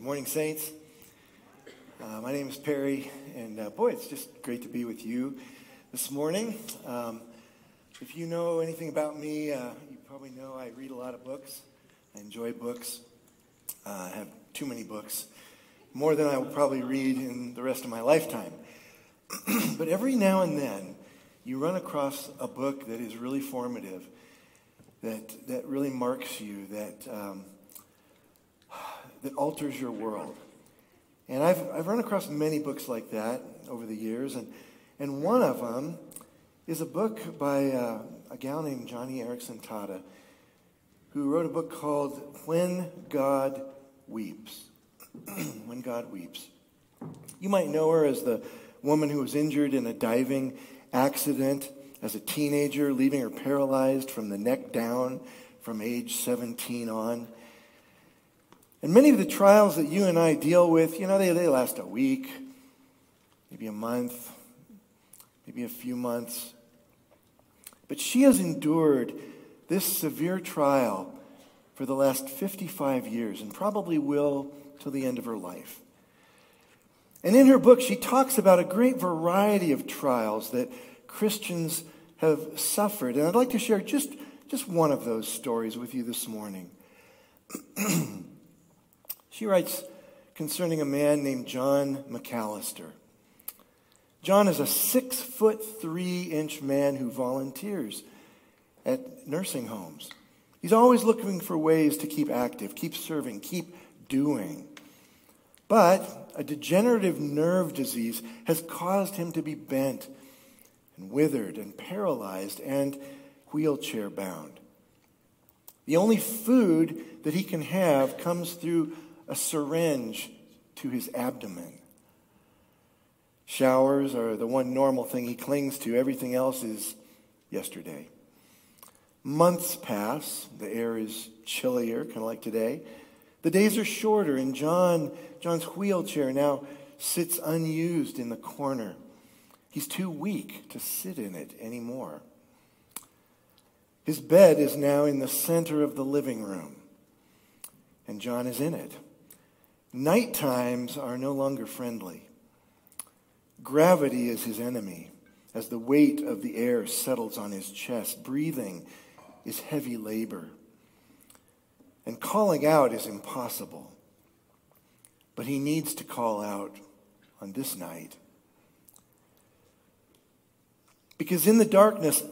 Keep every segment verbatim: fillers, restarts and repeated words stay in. Good morning, Saints. Uh, my name is Perry, and uh, boy, it's just great to be with you this morning. Um, if you know anything about me, uh, you probably know I read a lot of books. I enjoy books. Uh, I have too many books, more than I will probably read in the rest of my lifetime. But every now and then, you run across a book that is really formative, that that really marks you, that um, that alters your world. And I've I've run across many books like that over the years, and and one of them is a book by uh, a gal named Joni Eareckson Tada, who wrote a book called When God Weeps. When God Weeps. You might know her as the woman who was injured in a diving accident as a teenager, leaving her paralyzed from the neck down from age seventeen on. And many of the trials that you and I deal with, you know, they, they last a week, maybe a month, maybe a few months. But she has endured this severe trial for the last fifty-five years and probably will till the end of her life. And in her book, she talks about a great variety of trials that Christians have suffered. And I'd like to share just, just one of those stories with you this morning. She writes concerning a man named John McAllister. John is a six foot three inch man who volunteers at nursing homes. He's always looking for ways to keep active, keep serving, keep doing. But a degenerative nerve disease has caused him to be bent and withered and paralyzed and wheelchair bound. The only food that he can have comes through a syringe to his abdomen. Showers are the one normal thing he clings to. Everything else is yesterday. Months pass. The air is chillier, kind of like today. The days are shorter, and John, John's wheelchair now sits unused in the corner. He's too weak to sit in it anymore. His bed is now in the center of the living room, and John is in it. Night times are no longer friendly. Gravity is his enemy as the weight of the air settles on his chest. Breathing is heavy labor, and calling out is impossible. But he needs to call out on this night, because in the darkness,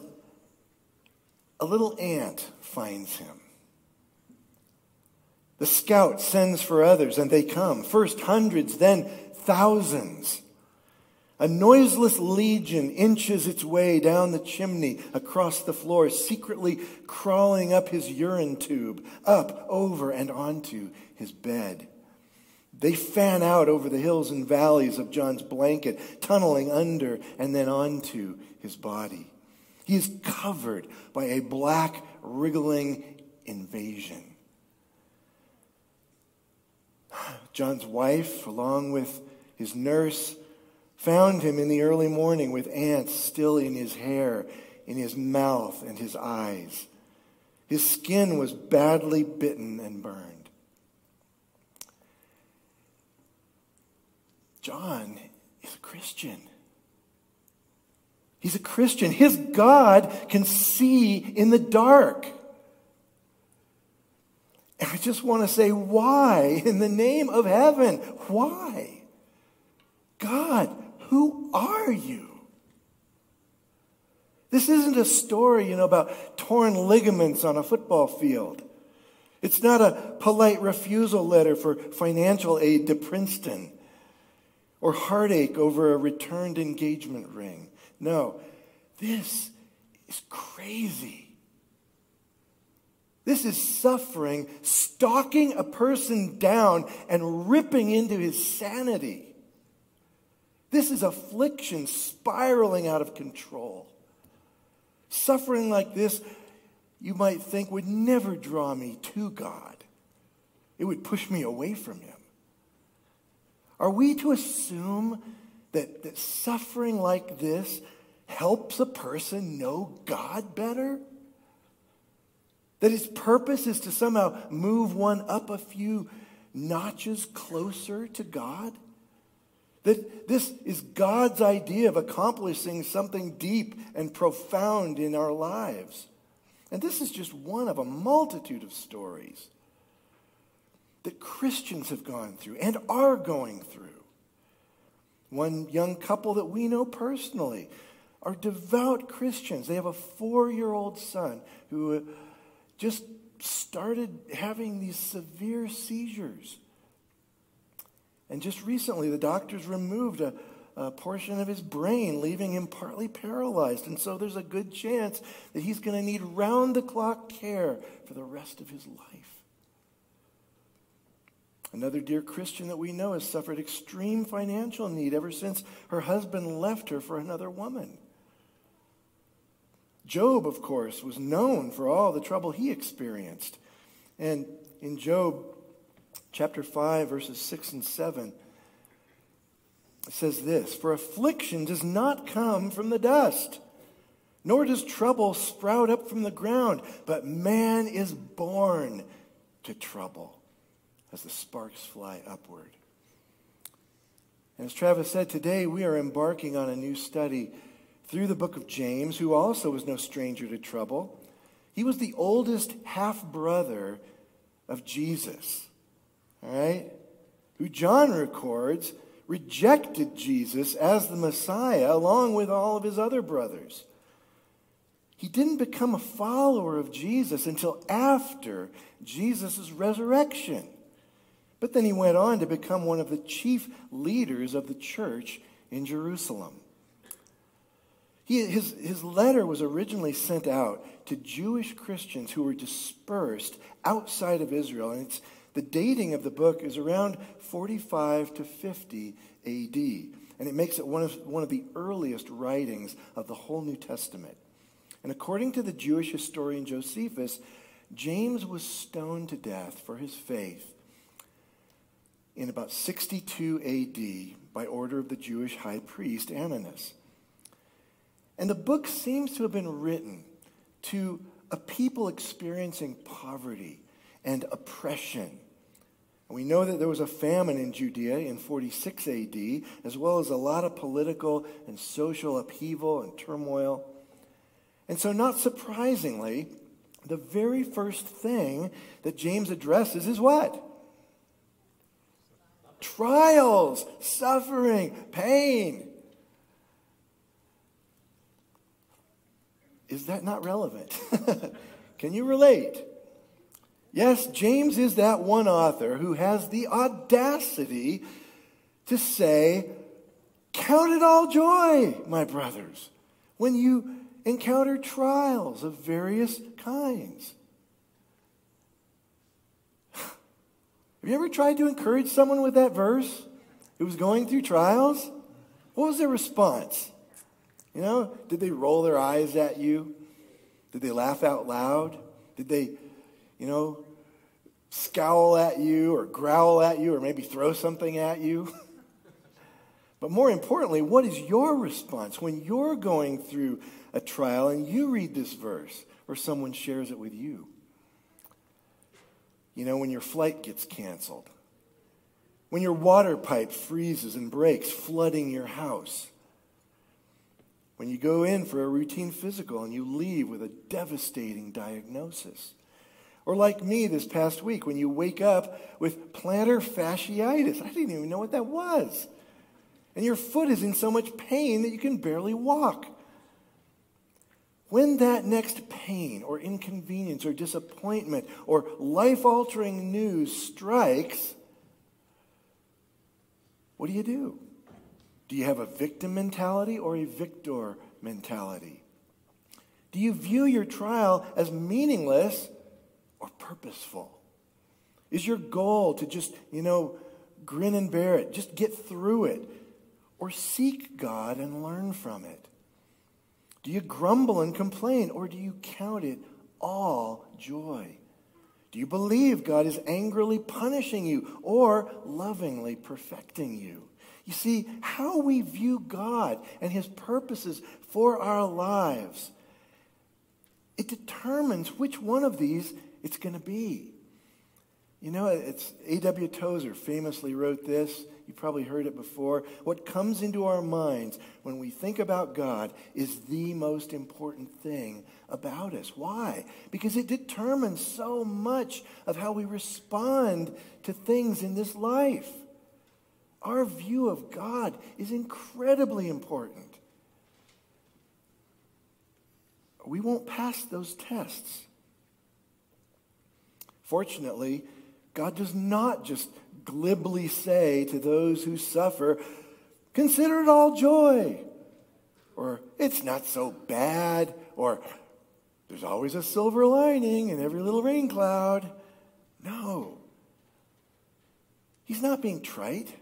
a little ant finds him. The scout sends for others, and they come. First hundreds, then thousands. A noiseless legion inches its way down the chimney, across the floor, secretly crawling up his urine tube, up, over, and onto his bed. They fan out over the hills and valleys of John's blanket, tunneling under and then onto his body. He is covered by a black, wriggling invasion. John's wife, along with his nurse, found him in the early morning with ants still in his hair, in his mouth, and his eyes. His skin was badly bitten and burned. John is a Christian. He's a Christian. His God can see in the dark. And I just want to say, why? In the name of heaven, why? God, who are you? This isn't a story, you know, about torn ligaments on a football field. It's not a polite refusal letter for financial aid to Princeton, or heartache over a returned engagement ring. No, this is crazy. This is suffering, stalking a person down and ripping into his sanity. This is affliction spiraling out of control. Suffering like this, you might think, would never draw me to God. It would push me away from Him. Are we to assume That, that suffering like this helps a person know God better? That its purpose is to somehow move one up a few notches closer to God? That this is God's idea of accomplishing something deep and profound in our lives. And this is just one of a multitude of stories that Christians have gone through and are going through. One young couple that we know personally are devout Christians. They have a four-year-old son who just started having these severe seizures. And just recently, the doctors removed a, a portion of his brain, leaving him partly paralyzed. And so there's a good chance that he's going to need round-the-clock care for the rest of his life. Another dear Christian that we know has suffered extreme financial need ever since her husband left her for another woman. Job, of course, was known for all the trouble he experienced. And in Job chapter five, verses six and seven, it says this, "For affliction does not come from the dust, nor does trouble sprout up from the ground, but man is born to trouble as the sparks fly upward." And as Travis said, today we are embarking on a new study through the book of James, who also was no stranger to trouble. He was the oldest half-brother of Jesus, all right, who John records rejected Jesus as the Messiah along with all of his other brothers. He didn't become a follower of Jesus until after Jesus' resurrection. But then he went on to become one of the chief leaders of the church in Jerusalem. He, his, his letter was originally sent out to Jewish Christians who were dispersed outside of Israel. And it's, the dating of the book is around forty-five to fifty A D. And it makes it one of, one of the earliest writings of the whole New Testament. And according to the Jewish historian Josephus, James was stoned to death for his faith in about sixty-two A D by order of the Jewish high priest Ananus. And the book seems to have been written to a people experiencing poverty and oppression. And we know that there was a famine in Judea in forty-six A D, as well as a lot of political and social upheaval and turmoil. And so not surprisingly, the very first thing that James addresses is what? Trials, suffering, pain. Is that not relevant? Can you relate? Yes, James is that one author who has the audacity to say, "Count it all joy, my brothers, when you encounter trials of various kinds." Have you ever tried to encourage someone with that verse who was going through trials? What was their response? You know, did they roll their eyes at you? Did they laugh out loud? Did they, you know, scowl at you or growl at you or maybe throw something at you? But more importantly, what is your response when you're going through a trial and you read this verse or someone shares it with you? You know, when your flight gets canceled, when your water pipe freezes and breaks, flooding your house, when you go in for a routine physical and you leave with a devastating diagnosis, or like me this past week when you wake up with plantar fasciitis. I didn't even know what that was. And your foot is in so much pain that you can barely walk. When that next pain or inconvenience or disappointment or life-altering news strikes, what do you do? Do you have a victim mentality or a victor mentality? Do you view your trial as meaningless or purposeful? Is your goal to just, you know, grin and bear it, just get through it, or seek God and learn from it? Do you grumble and complain, or do you count it all joy? Do you believe God is angrily punishing you or lovingly perfecting you? You see, how we view God and his purposes for our lives, it determines which one of these it's going to be. You know, it's A W Tozer famously wrote this. You probably heard it before. What comes into our minds when we think about God is the most important thing about us. Why? Because it determines so much of how we respond to things in this life. Our view of God is incredibly important. We won't pass those tests. Fortunately, God does not just glibly say to those who suffer, "Consider it all joy," or "It's not so bad," or "There's always a silver lining in every little rain cloud." No. He's not being trite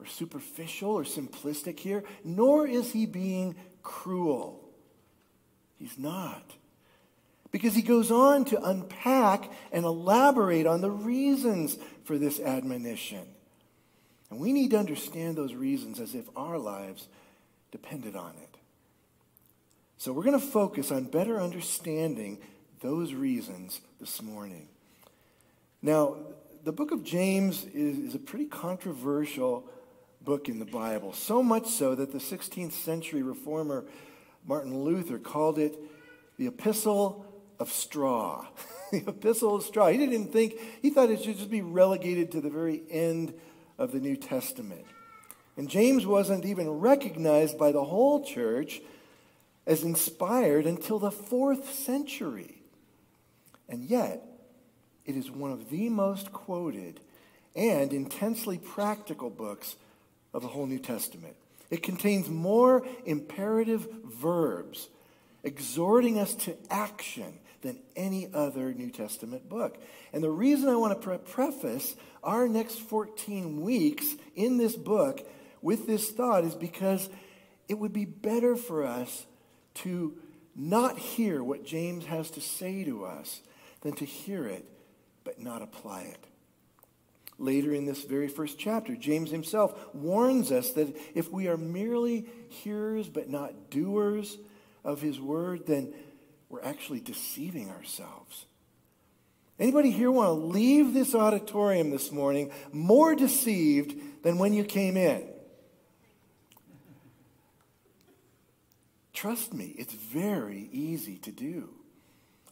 or superficial or simplistic here, nor is he being cruel. He's not. Because he goes on to unpack and elaborate on the reasons for this admonition. And we need to understand those reasons as if our lives depended on it. So we're going to focus on better understanding those reasons this morning. Now, the book of James is, is a pretty controversial book in the Bible. So much so that the sixteenth century reformer Martin Luther called it the Epistle of Straw. The Epistle of Straw. He didn't think, he thought it should just be relegated to the very end of the New Testament. And James wasn't even recognized by the whole church as inspired until the fourth century. And yet, it is one of the most quoted and intensely practical books of the whole New Testament. It contains more imperative verbs exhorting us to action than any other New Testament book. And the reason I want to pre- preface our next fourteen weeks in this book with this thought is because it would be better for us to not hear what James has to say to us than to hear it but not apply it. Later in this very first chapter, James himself warns us that if we are merely hearers but not doers of his word, then we're actually deceiving ourselves. Anybody here want to leave this auditorium this morning more deceived than when you came in? Trust me, it's very easy to do.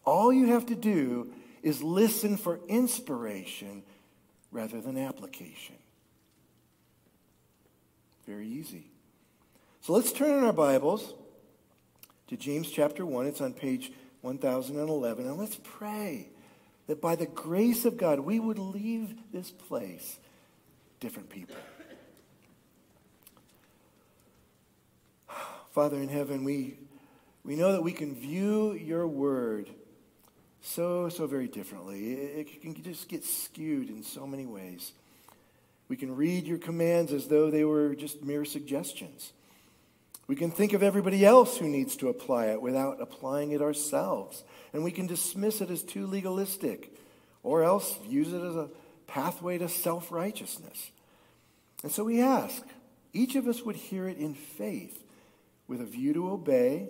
All you have to do is listen for inspiration rather than application. Very easy. So let's turn in our Bibles to James chapter one. It's on page one thousand eleven. And let's pray that by the grace of God, we would leave this place different people. Father in heaven, we, we know that we can view your word So, so very differently. It, it can just get skewed in so many ways. We can read your commands as though they were just mere suggestions. We can think of everybody else who needs to apply it without applying it ourselves. And we can dismiss it as too legalistic, or else use it as a pathway to self-righteousness. And so we ask, each of us would hear it in faith, with a view to obey,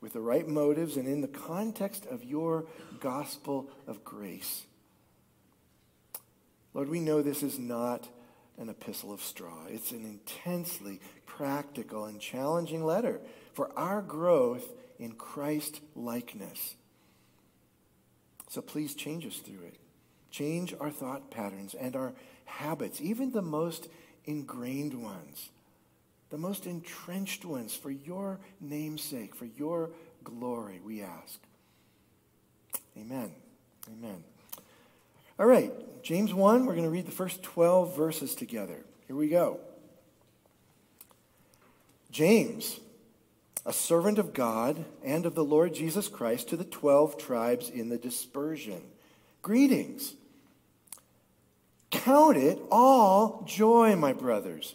with the right motives, and in the context of your gospel of grace. Lord, we know this is not an epistle of straw. It's an intensely practical and challenging letter for our growth in Christ likeness. So please change us through it. Change our thought patterns and our habits, even the most ingrained ones, the most entrenched ones, for your name's sake, for your glory, we ask. Amen. Amen. All right, James one, we're going to read the first twelve verses together. Here we go. James, a servant of God and of the Lord Jesus Christ, to the twelve tribes in the dispersion. Greetings. Count it all joy, my brothers,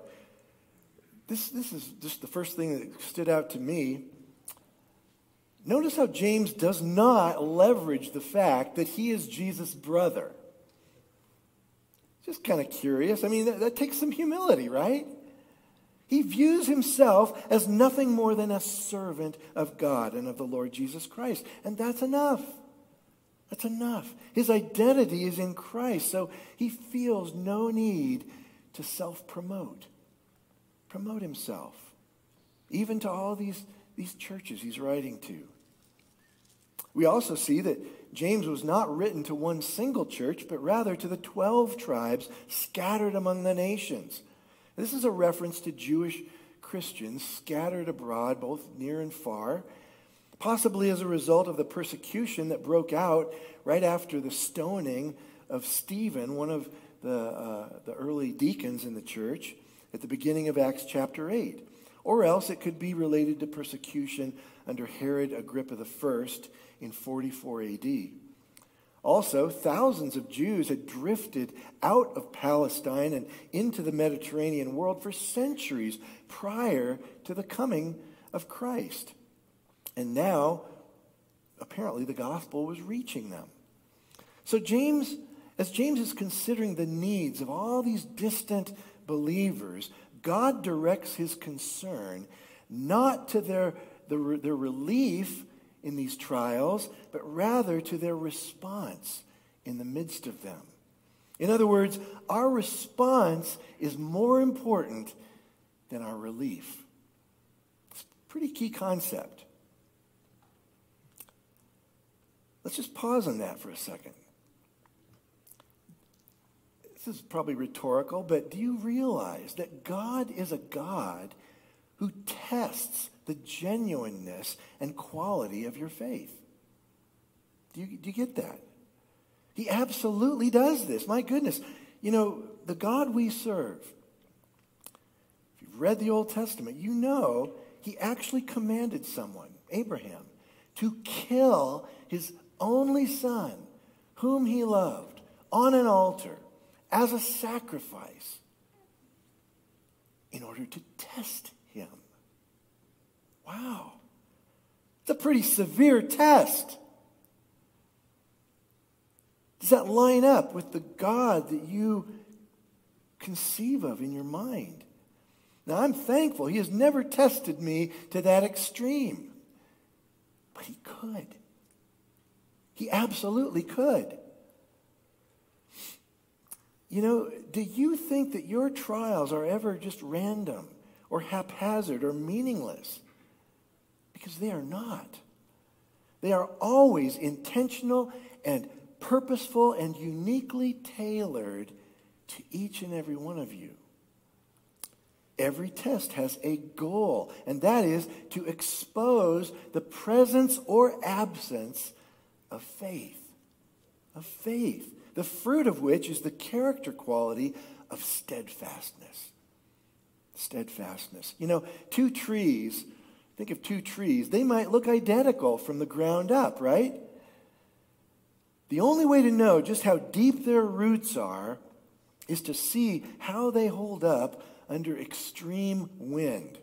This, this is just the first thing that stood out to me. Notice how James does not leverage the fact that he is Jesus' brother. Just kind of curious. I mean, that, that takes some humility, right? He views himself as nothing more than a servant of God and of the Lord Jesus Christ. And that's enough. That's enough. His identity is in Christ, so he feels no need to self-promote. Promote himself, even to all these, these churches he's writing to. We also see that James was not written to one single church, but rather to the twelve tribes scattered among the nations. This is a reference to Jewish Christians scattered abroad, both near and far, possibly as a result of the persecution that broke out right after the stoning of Stephen, one of the, uh, the early deacons in the church, at the beginning of Acts chapter eight. Or else it could be related to persecution under Herod Agrippa the First in forty-four A D. Also, thousands of Jews had drifted out of Palestine and into the Mediterranean world for centuries prior to the coming of Christ. And now, apparently, the gospel was reaching them. So James, as James is considering the needs of all these distant believers, God directs his concern not to their, their, their relief in these trials, but rather to their response in the midst of them. In other words, our response is more important than our relief. It's a pretty key concept. Let's just pause on that for a second. This is probably rhetorical, but do you realize that God is a God who tests the genuineness and quality of your faith? Do you, do you get that? He absolutely does this. My goodness. You know, the God we serve, if you've read the Old Testament, you know he actually commanded someone, Abraham, to kill his only son, whom he loved, on an altar, as a sacrifice, in order to test him. Wow. It's a pretty severe test. Does that line up with the God that you conceive of in your mind? Now, I'm thankful he has never tested me to that extreme. But he could. He absolutely could. You know, do you think that your trials are ever just random or haphazard or meaningless? Because they are not. They are always intentional and purposeful and uniquely tailored to each and every one of you. Every test has a goal, and that is to expose the presence or absence of faith. Of faith. The fruit of which is the character quality of steadfastness. Steadfastness. You know, two trees, think of two trees, they might look identical from the ground up, right? The only way to know just how deep their roots are is to see how they hold up under extreme wind.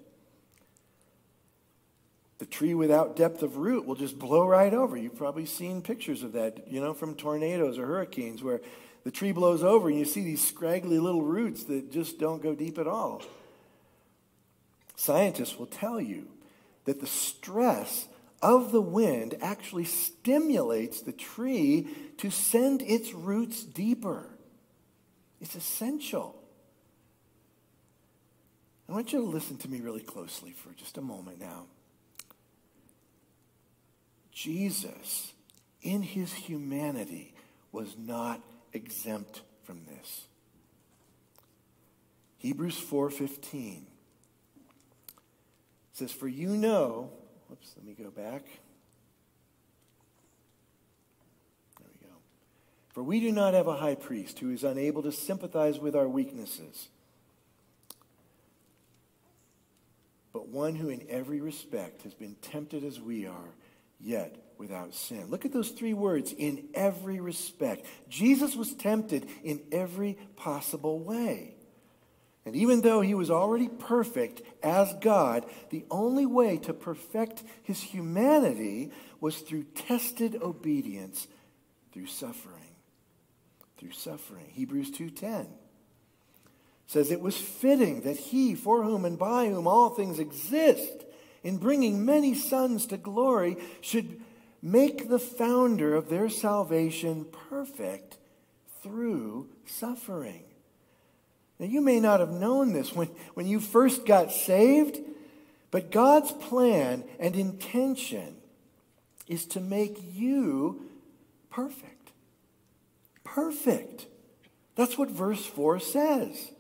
The tree without depth of root will just blow right over. You've probably seen pictures of that, you know, from tornadoes or hurricanes where the tree blows over and you see these scraggly little roots that just don't go deep at all. Scientists will tell you that the stress of the wind actually stimulates the tree to send its roots deeper. It's essential. I want you to listen to me really closely for just a moment now. Jesus, in his humanity, was not exempt from this. Hebrews four fifteen says, for you know, whoops, let me go back. There we go. For we do not have a high priest who is unable to sympathize with our weaknesses, but one who in every respect has been tempted as we are, yet without sin. Look at those three words, in every respect. Jesus was tempted in every possible way. And even though he was already perfect as God, the only way to perfect his humanity was through tested obedience, through suffering. Through suffering. Hebrews two ten says, it was fitting that he, for whom and by whom all things exist, in bringing many sons to glory, should make the founder of their salvation perfect through suffering. Now, you may not have known this when, when you first got saved, but God's plan and intention is to make you perfect. Perfect. That's what verse four says.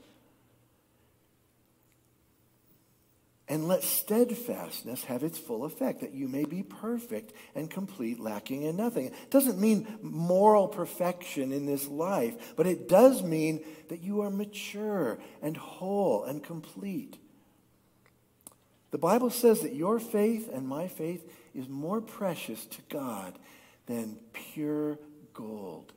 And let steadfastness have its full effect, that you may be perfect and complete, lacking in nothing. It doesn't mean moral perfection in this life, but it does mean that you are mature and whole and complete. The Bible says that your faith and my faith is more precious to God than pure gold.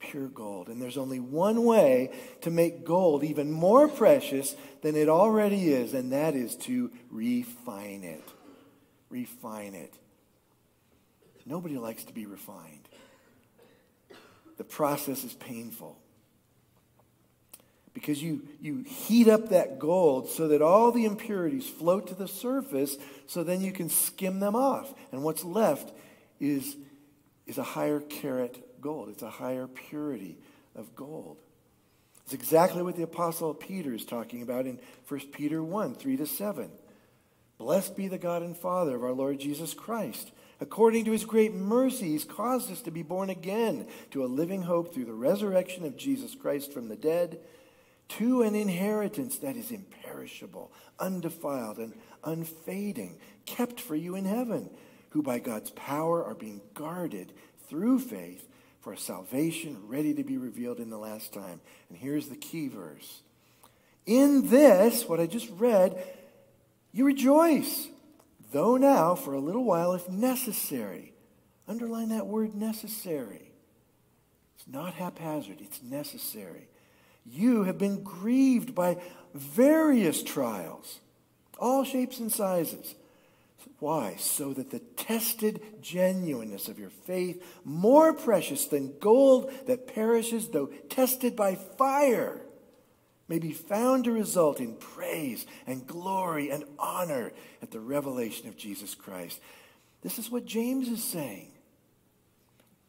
Pure gold. And there's only one way to make gold even more precious than it already is, and that is to refine it. Refine it. Nobody likes to be refined. The process is painful. Because you, you heat up that gold so that all the impurities float to the surface, so then you can skim them off. And what's left is, is a higher carat gold. It's a higher purity of gold. It's exactly what the Apostle Peter is talking about in First Peter one, three to seven. Blessed be the God and Father of our Lord Jesus Christ. According to his great mercy, he's caused us to be born again to a living hope through the resurrection of Jesus Christ from the dead, to an inheritance that is imperishable, undefiled, and unfading, kept for you in heaven, who by God's power are being guarded through faith for salvation ready to be revealed in the last time. And here's the key verse. In this, what I just read, you rejoice, though now for a little while, if necessary. Underline that word necessary. It's not haphazard, it's necessary. You have been grieved by various trials, all shapes and sizes. Why? So that the tested genuineness of your faith, more precious than gold that perishes though tested by fire, may be found to result in praise and glory and honor at the revelation of Jesus Christ. This is what James is saying.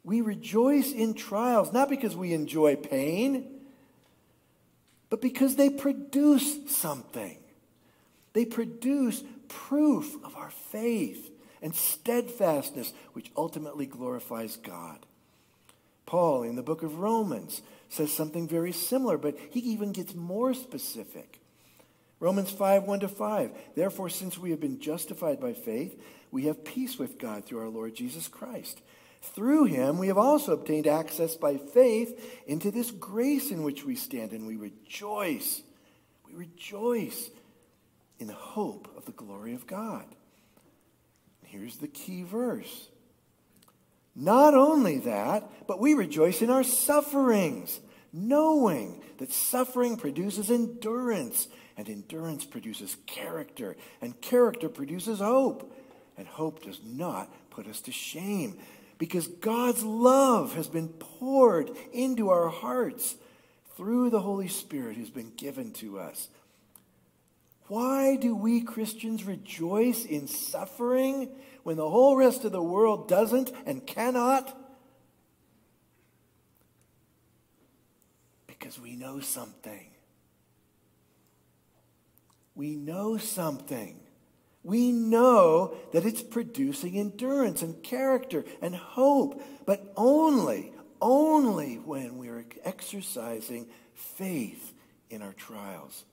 We rejoice in trials, not because we enjoy pain, but because they produce something. They produce proof of our faith and steadfastness, which ultimately glorifies God. Paul, in the book of Romans, says something very similar, but he even gets more specific. Romans five, one to five, therefore, since we have been justified by faith, we have peace with God through our Lord Jesus Christ. Through him, we have also obtained access by faith into this grace in which we stand, and we rejoice. We rejoice in the hope of the glory of God. Here's the key verse. Not only that, but we rejoice in our sufferings, knowing that suffering produces endurance, and endurance produces character, and character produces hope, and hope does not put us to shame, because God's love has been poured into our hearts through the Holy Spirit who's been given to us. Why do we Christians rejoice in suffering when the whole rest of the world doesn't and cannot? Because we know something. We know something. We know that it's producing endurance and character and hope, but only, only when we're exercising faith in our trials.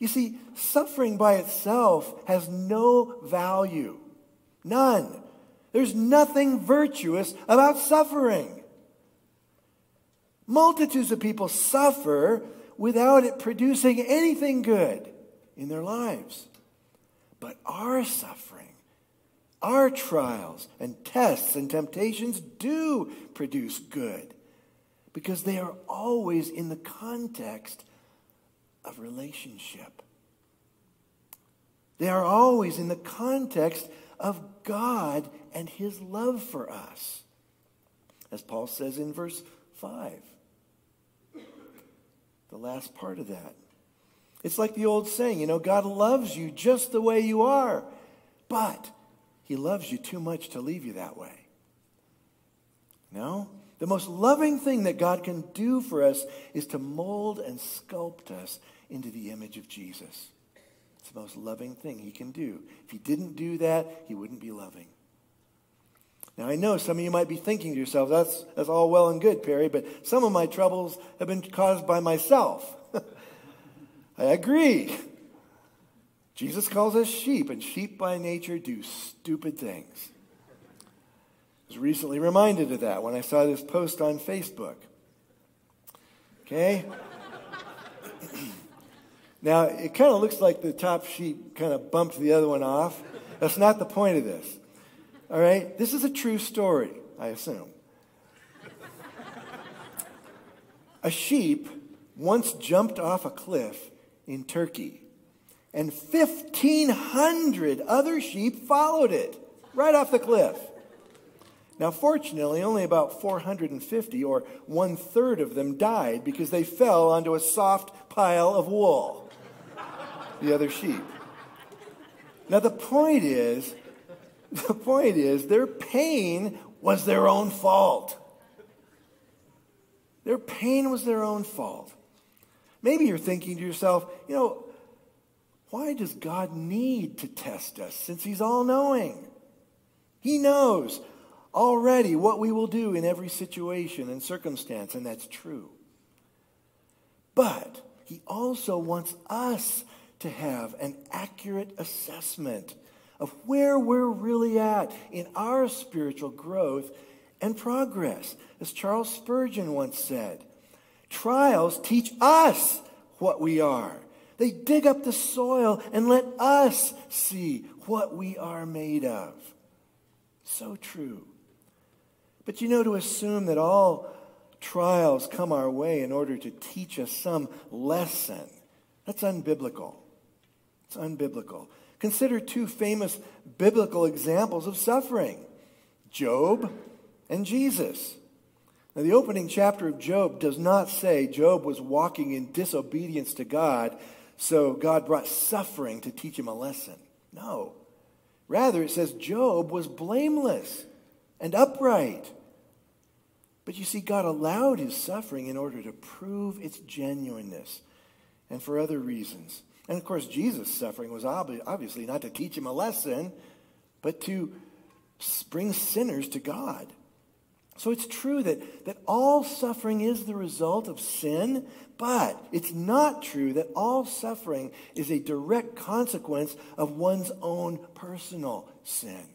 You see, suffering by itself has no value. None. There's nothing virtuous about suffering. Multitudes of people suffer without it producing anything good in their lives. But our suffering, our trials and tests and temptations do produce good, because they are always in the context of relationship. They are always in the context of God and his love for us, as Paul says in verse five. The last part of that. It's like the old saying, you know, God loves you just the way you are, but he loves you too much to leave you that way. No? The most loving thing that God can do for us is to mold and sculpt us into the image of Jesus. It's the most loving thing he can do. If he didn't do that, he wouldn't be loving. Now, I know some of you might be thinking to yourselves, that's, that's all well and good, Perry, but some of my troubles have been caused by myself. I agree. Jesus calls us sheep, and sheep by nature do stupid things. I was recently reminded of that when I saw this post on Facebook. Okay? Now, it kind of looks like the top sheep kind of bumped the other one off. That's not the point of this. All right? This is a true story, I assume. A sheep once jumped off a cliff in Turkey, and fifteen hundred other sheep followed it right off the cliff. Now, fortunately, only about four hundred fifty, or one-third of them, died because they fell onto a soft pile of wool, the other sheep. Now, the point is, the point is, their pain was their own fault. Their pain was their own fault. Maybe you're thinking to yourself, you know, why does God need to test us, since he's all-knowing? He knows already what we will do in every situation and circumstance, and that's true. But he also wants us to have an accurate assessment of where we're really at in our spiritual growth and progress. As Charles Spurgeon once said, trials teach us what we are. They dig up the soil and let us see what we are made of. So true. But you know, to assume that all trials come our way in order to teach us some lesson, that's unbiblical. It's unbiblical. Consider two famous biblical examples of suffering, Job and Jesus. Now, the opening chapter of Job does not say Job was walking in disobedience to God, so God brought suffering to teach him a lesson. No. Rather, it says Job was blameless and upright. But you see, God allowed his suffering in order to prove its genuineness, and for other reasons. And of course, Jesus' suffering was ob- obviously not to teach him a lesson, but to bring sinners to God. So it's true that, that all suffering is the result of sin, but it's not true that all suffering is a direct consequence of one's own personal sin.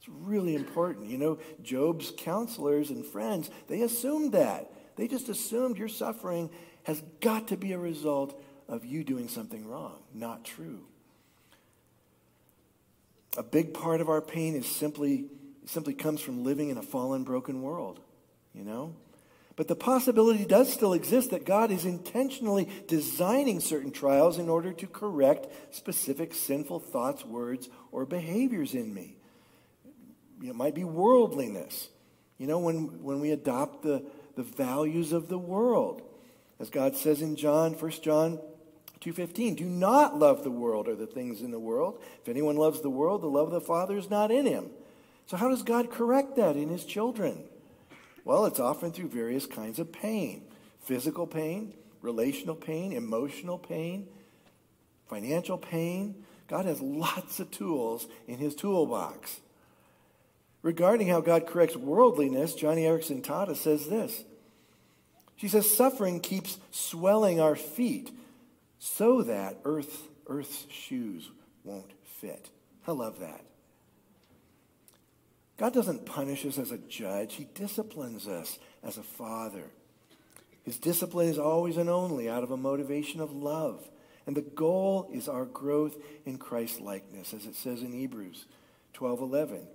It's really important. You know, Job's counselors and friends, they assumed that. They just assumed your suffering has got to be a result of you doing something wrong. Not true. A big part of our pain is simply... It simply comes from living in a fallen, broken world, you know? But the possibility does still exist that God is intentionally designing certain trials in order to correct specific sinful thoughts, words, or behaviors in me. It might be worldliness, you know, when, when we adopt the, the values of the world. As God says in John, First John two fifteen, do not love the world or the things in the world. If anyone loves the world, the love of the Father is not in him. So how does God correct that in his children? Well, it's often through various kinds of pain. Physical pain, relational pain, emotional pain, financial pain. God has lots of tools in his toolbox. Regarding how God corrects worldliness, Joni Eareckson Tada says this. She says, suffering keeps swelling our feet so that earth, earth's shoes won't fit. I love that. God doesn't punish us as a judge. He disciplines us as a father. His discipline is always and only out of a motivation of love. And the goal is our growth in Christ-likeness, as it says in Hebrews twelve eleven.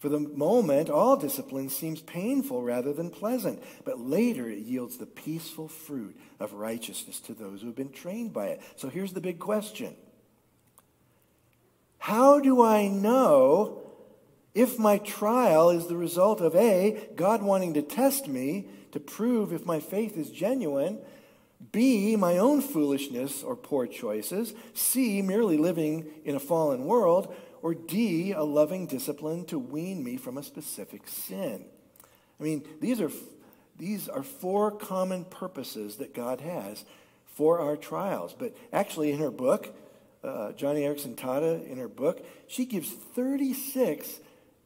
For the moment, all discipline seems painful rather than pleasant, but later it yields the peaceful fruit of righteousness to those who have been trained by it. So here's the big question. How do I know if my trial is the result of A, God wanting to test me to prove if my faith is genuine, B, my own foolishness or poor choices, C, merely living in a fallen world, or D, a loving discipline to wean me from a specific sin? I mean, these are, these are four common purposes that God has for our trials. But actually in her book, uh, Joni Eareckson Tada, in her book, she gives thirty-six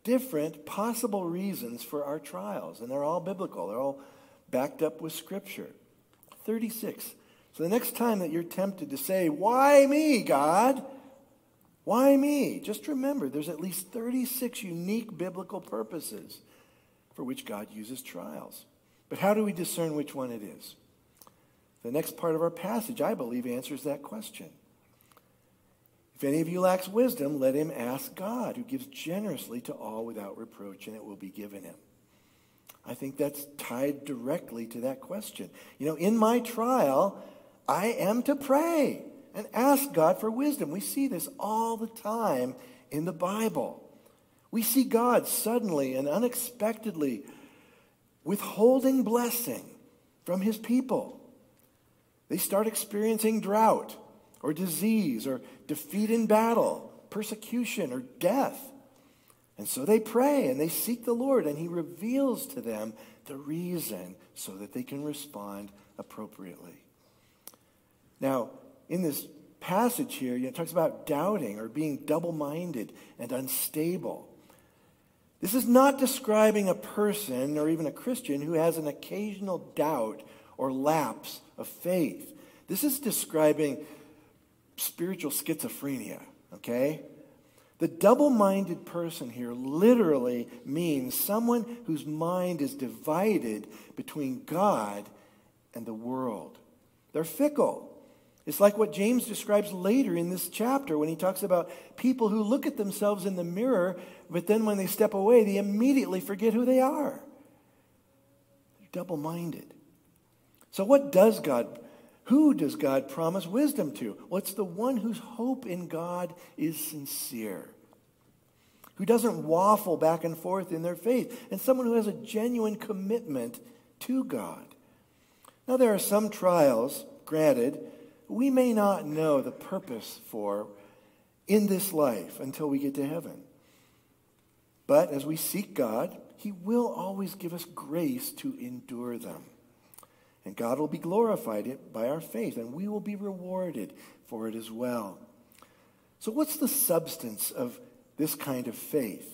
different possible reasons for our trials. And they're all biblical. They're all backed up with Scripture. thirty-six. So the next time that you're tempted to say, why me, God? Why me? Just remember, there's at least thirty-six unique biblical purposes for which God uses trials. But how do we discern which one it is? The next part of our passage, I believe, answers that question. If any of you lacks wisdom, let him ask God, who gives generously to all without reproach, and it will be given him. I think that's tied directly to that question. You know, in my trial, I am to pray and ask God for wisdom. We see this all the time in the Bible. We see God suddenly and unexpectedly withholding blessing from his people. They start experiencing drought or disease or defeat in battle, persecution or death. And so they pray and they seek the Lord, and he reveals to them the reason so that they can respond appropriately. Now, in this passage here, you know, it talks about doubting or being double-minded and unstable. This is not describing a person or even a Christian who has an occasional doubt or lapse of faith. This is describing spiritual schizophrenia, okay? The double-minded person here literally means someone whose mind is divided between God and the world. They're fickle. It's like what James describes later in this chapter when he talks about people who look at themselves in the mirror, but then when they step away, they immediately forget who they are. They're double-minded. So what does God, who does God promise wisdom to? Well, it's the one whose hope in God is sincere, who doesn't waffle back and forth in their faith, and someone who has a genuine commitment to God. Now, there are some trials, granted, we may not know the purpose for in this life until we get to heaven. But as we seek God, he will always give us grace to endure them. And God will be glorified by our faith, and we will be rewarded for it as well. So what's the substance of this kind of faith?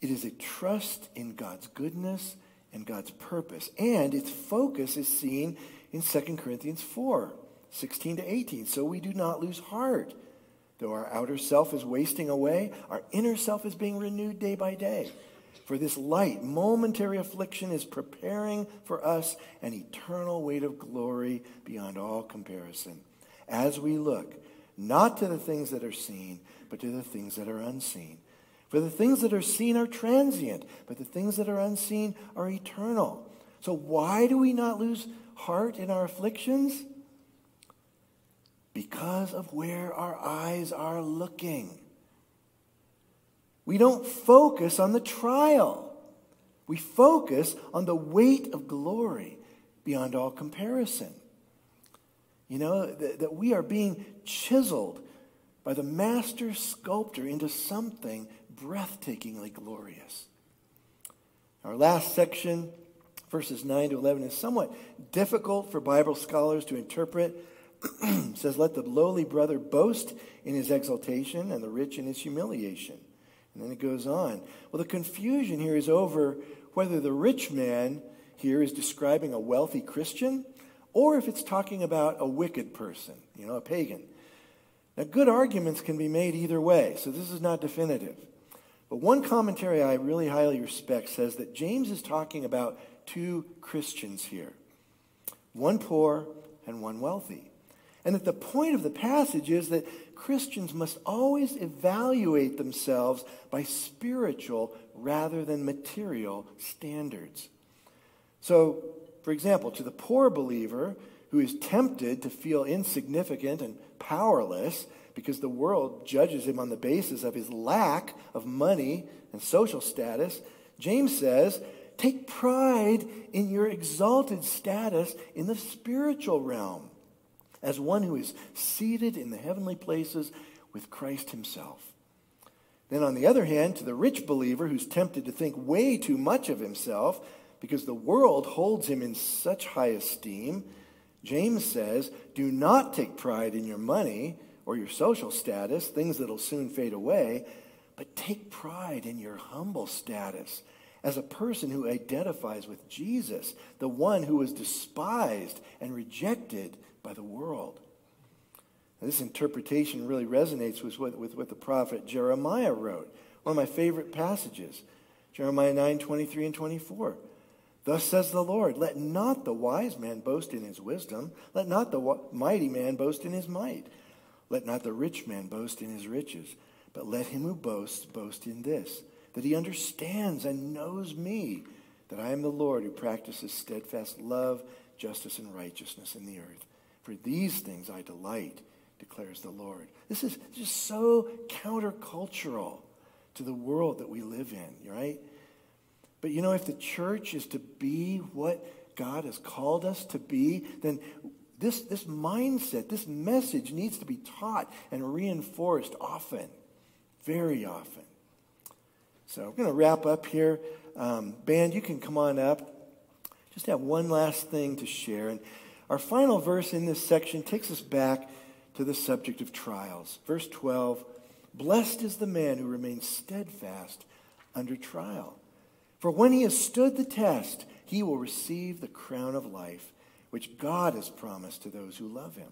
It is a trust in God's goodness and God's purpose, and its focus is seen in Second Corinthians four, sixteen to eighteen, so we do not lose heart. Though our outer self is wasting away, our inner self is being renewed day by day. For this light, momentary affliction is preparing for us an eternal weight of glory beyond all comparison, as we look not to the things that are seen, but to the things that are unseen. For the things that are seen are transient, but the things that are unseen are eternal. So why do we not lose heart in our afflictions? Because of where our eyes are looking. We don't focus on the trial. We focus on the weight of glory beyond all comparison. You know, that, that we are being chiseled by the master sculptor into something breathtakingly glorious. Our last section, verses nine to eleven, is somewhat difficult for Bible scholars to interpret. It says, let the lowly brother boast in his exaltation and the rich in his humiliation. And then it goes on. Well, the confusion here is over whether the rich man here is describing a wealthy Christian or if it's talking about a wicked person, you know, a pagan. Now, good arguments can be made either way, so this is not definitive. But one commentary I really highly respect says that James is talking about two Christians here, one poor and one wealthy. And that the point of the passage is that Christians must always evaluate themselves by spiritual rather than material standards. So, for example, to the poor believer who is tempted to feel insignificant and powerless because the world judges him on the basis of his lack of money and social status, James says, take pride in your exalted status in the spiritual realm, as one who is seated in the heavenly places with Christ himself. Then on the other hand, to the rich believer who's tempted to think way too much of himself because the world holds him in such high esteem, James says, do not take pride in your money or your social status, things that'll soon fade away, but take pride in your humble status as a person who identifies with Jesus, the one who was despised and rejected by the world. Now, this interpretation really resonates with what, with what the prophet Jeremiah wrote. One of my favorite passages, Jeremiah nine, twenty-three and twenty-four. Thus says the Lord, let not the wise man boast in his wisdom. Let not the mighty man boast in his might. Let not the rich man boast in his riches. But let him who boasts boast in this, that he understands and knows me, that I am the Lord who practices steadfast love, justice, and righteousness in the earth. For these things I delight, declares the Lord. This is just so countercultural to the world that we live in, right? But you know, if the church is to be what God has called us to be, then this, this mindset, this message needs to be taught and reinforced often, very often. So we're going to wrap up here. Um, band, you can come on up. Just have one last thing to share. And our final verse in this section takes us back to the subject of trials. Verse twelve, blessed is the man who remains steadfast under trial. For when he has stood the test, he will receive the crown of life, which God has promised to those who love him.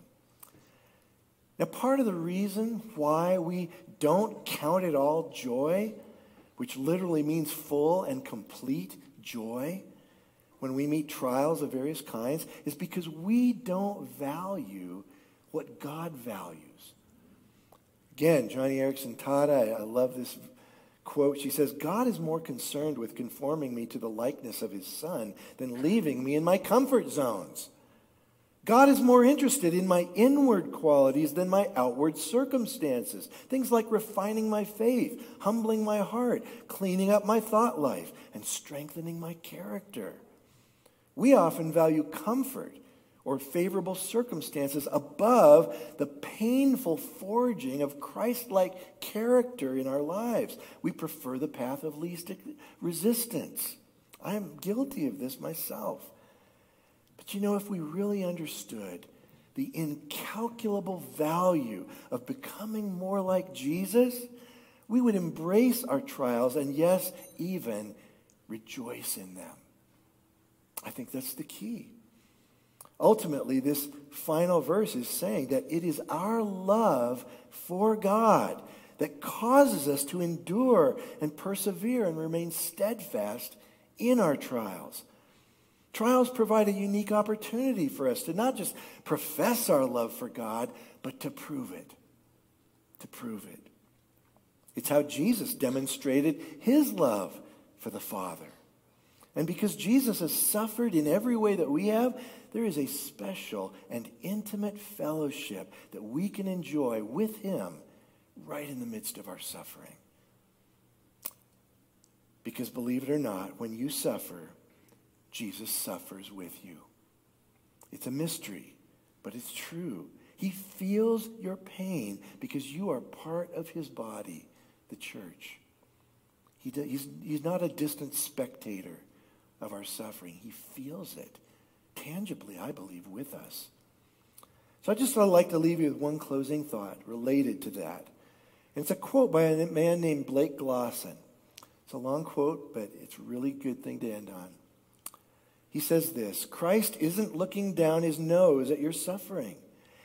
Now, part of the reason why we don't count it all joy, which literally means full and complete joy, when we meet trials of various kinds, is because we don't value what God values. Again, Joni Eareckson Tada, I love this quote. She says, God is more concerned with conforming me to the likeness of his Son than leaving me in my comfort zones. God is more interested in my inward qualities than my outward circumstances. Things like refining my faith, humbling my heart, cleaning up my thought life, and strengthening my character. We often value comfort or favorable circumstances above the painful forging of Christ-like character in our lives. We prefer the path of least resistance. I am guilty of this myself. But you know, if we really understood the incalculable value of becoming more like Jesus, we would embrace our trials and, yes, even rejoice in them. I think that's the key. Ultimately, this final verse is saying that it is our love for God that causes us to endure and persevere and remain steadfast in our trials. Trials provide a unique opportunity for us to not just profess our love for God, but to prove it. To prove it. It's how Jesus demonstrated his love for the Father. And because Jesus has suffered in every way that we have, there is a special and intimate fellowship that we can enjoy with him right in the midst of our suffering. Because believe it or not, when you suffer, Jesus suffers with you. It's a mystery, But it's true. He feels your pain because you are part of his body, the church. He does, he's, he's not a distant spectator of our suffering. He feels it tangibly, I believe, with us. So I just would like to leave you with one closing thought related to that. And it's a quote by a man named Blake Glosson. It's a long quote, but it's a really good thing to end on. He says this: Christ isn't looking down his nose at your suffering.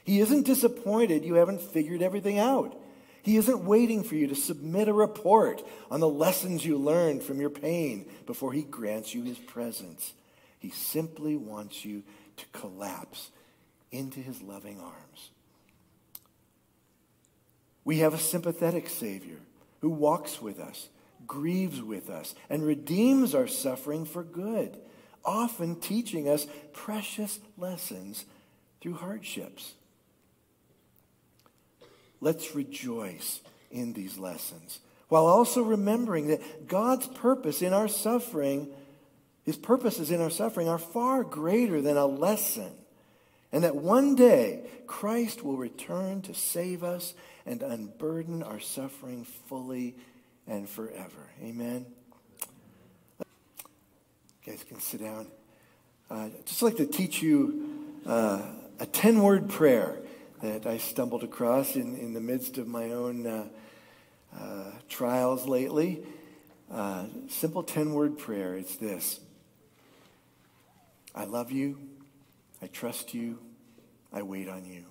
He isn't disappointed you haven't figured everything out. He isn't waiting for you to submit a report on the lessons you learned from your pain before he grants you his presence. He simply wants you to collapse into his loving arms. We have a sympathetic Savior who walks with us, grieves with us, and redeems our suffering for good, often teaching us precious lessons through hardships. Let's rejoice in these lessons, while also remembering that God's purpose in our suffering, his purposes in our suffering are far greater than a lesson, and that one day Christ will return to save us and unburden our suffering fully and forever. Amen. You guys can sit down. Uh, I'd just like to teach you uh, a ten-word prayer that I stumbled across in, in the midst of my own uh, uh, trials lately. Uh, simple ten-word prayer. It's this: I love you. I trust you. I wait on you.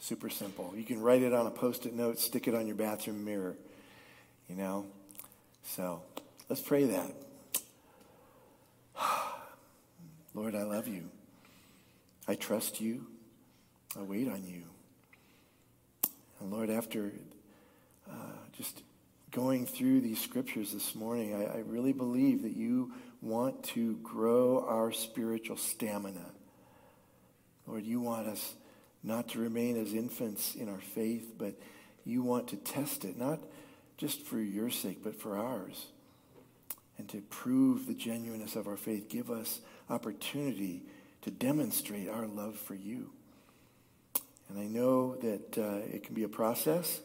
Super simple. You can write it on a Post-it note, stick it on your bathroom mirror, you know. So let's pray that. Lord, I love you. I trust you. I wait on you. And Lord, after uh, just going through these scriptures this morning, I, I really believe that you want to grow our spiritual stamina. Lord, you want us not to remain as infants in our faith, but you want to test it, not just for your sake, but for ours. And to prove the genuineness of our faith, give us opportunity to demonstrate our love for you. And I know that uh, it can be a process,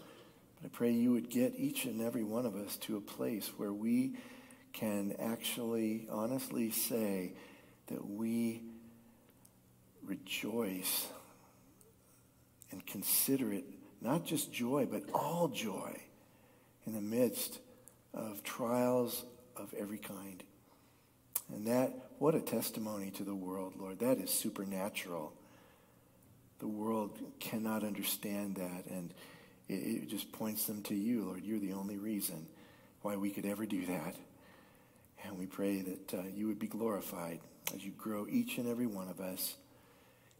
but I pray you would get each and every one of us to a place where we can actually honestly say that we rejoice and consider it not just joy, but all joy in the midst of trials of every kind. And that, what a testimony to the world, Lord. That is supernatural. The world cannot understand that, and it, it just points them to you, Lord. You're the only reason why we could ever do that. And we pray that uh, you would be glorified as you grow each and every one of us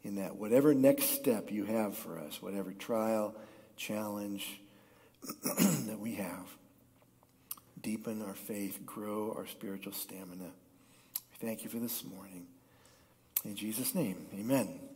in that whatever next step you have for us, whatever trial, challenge that we have, deepen our faith, grow our spiritual stamina. We thank you for this morning. In Jesus' name, amen.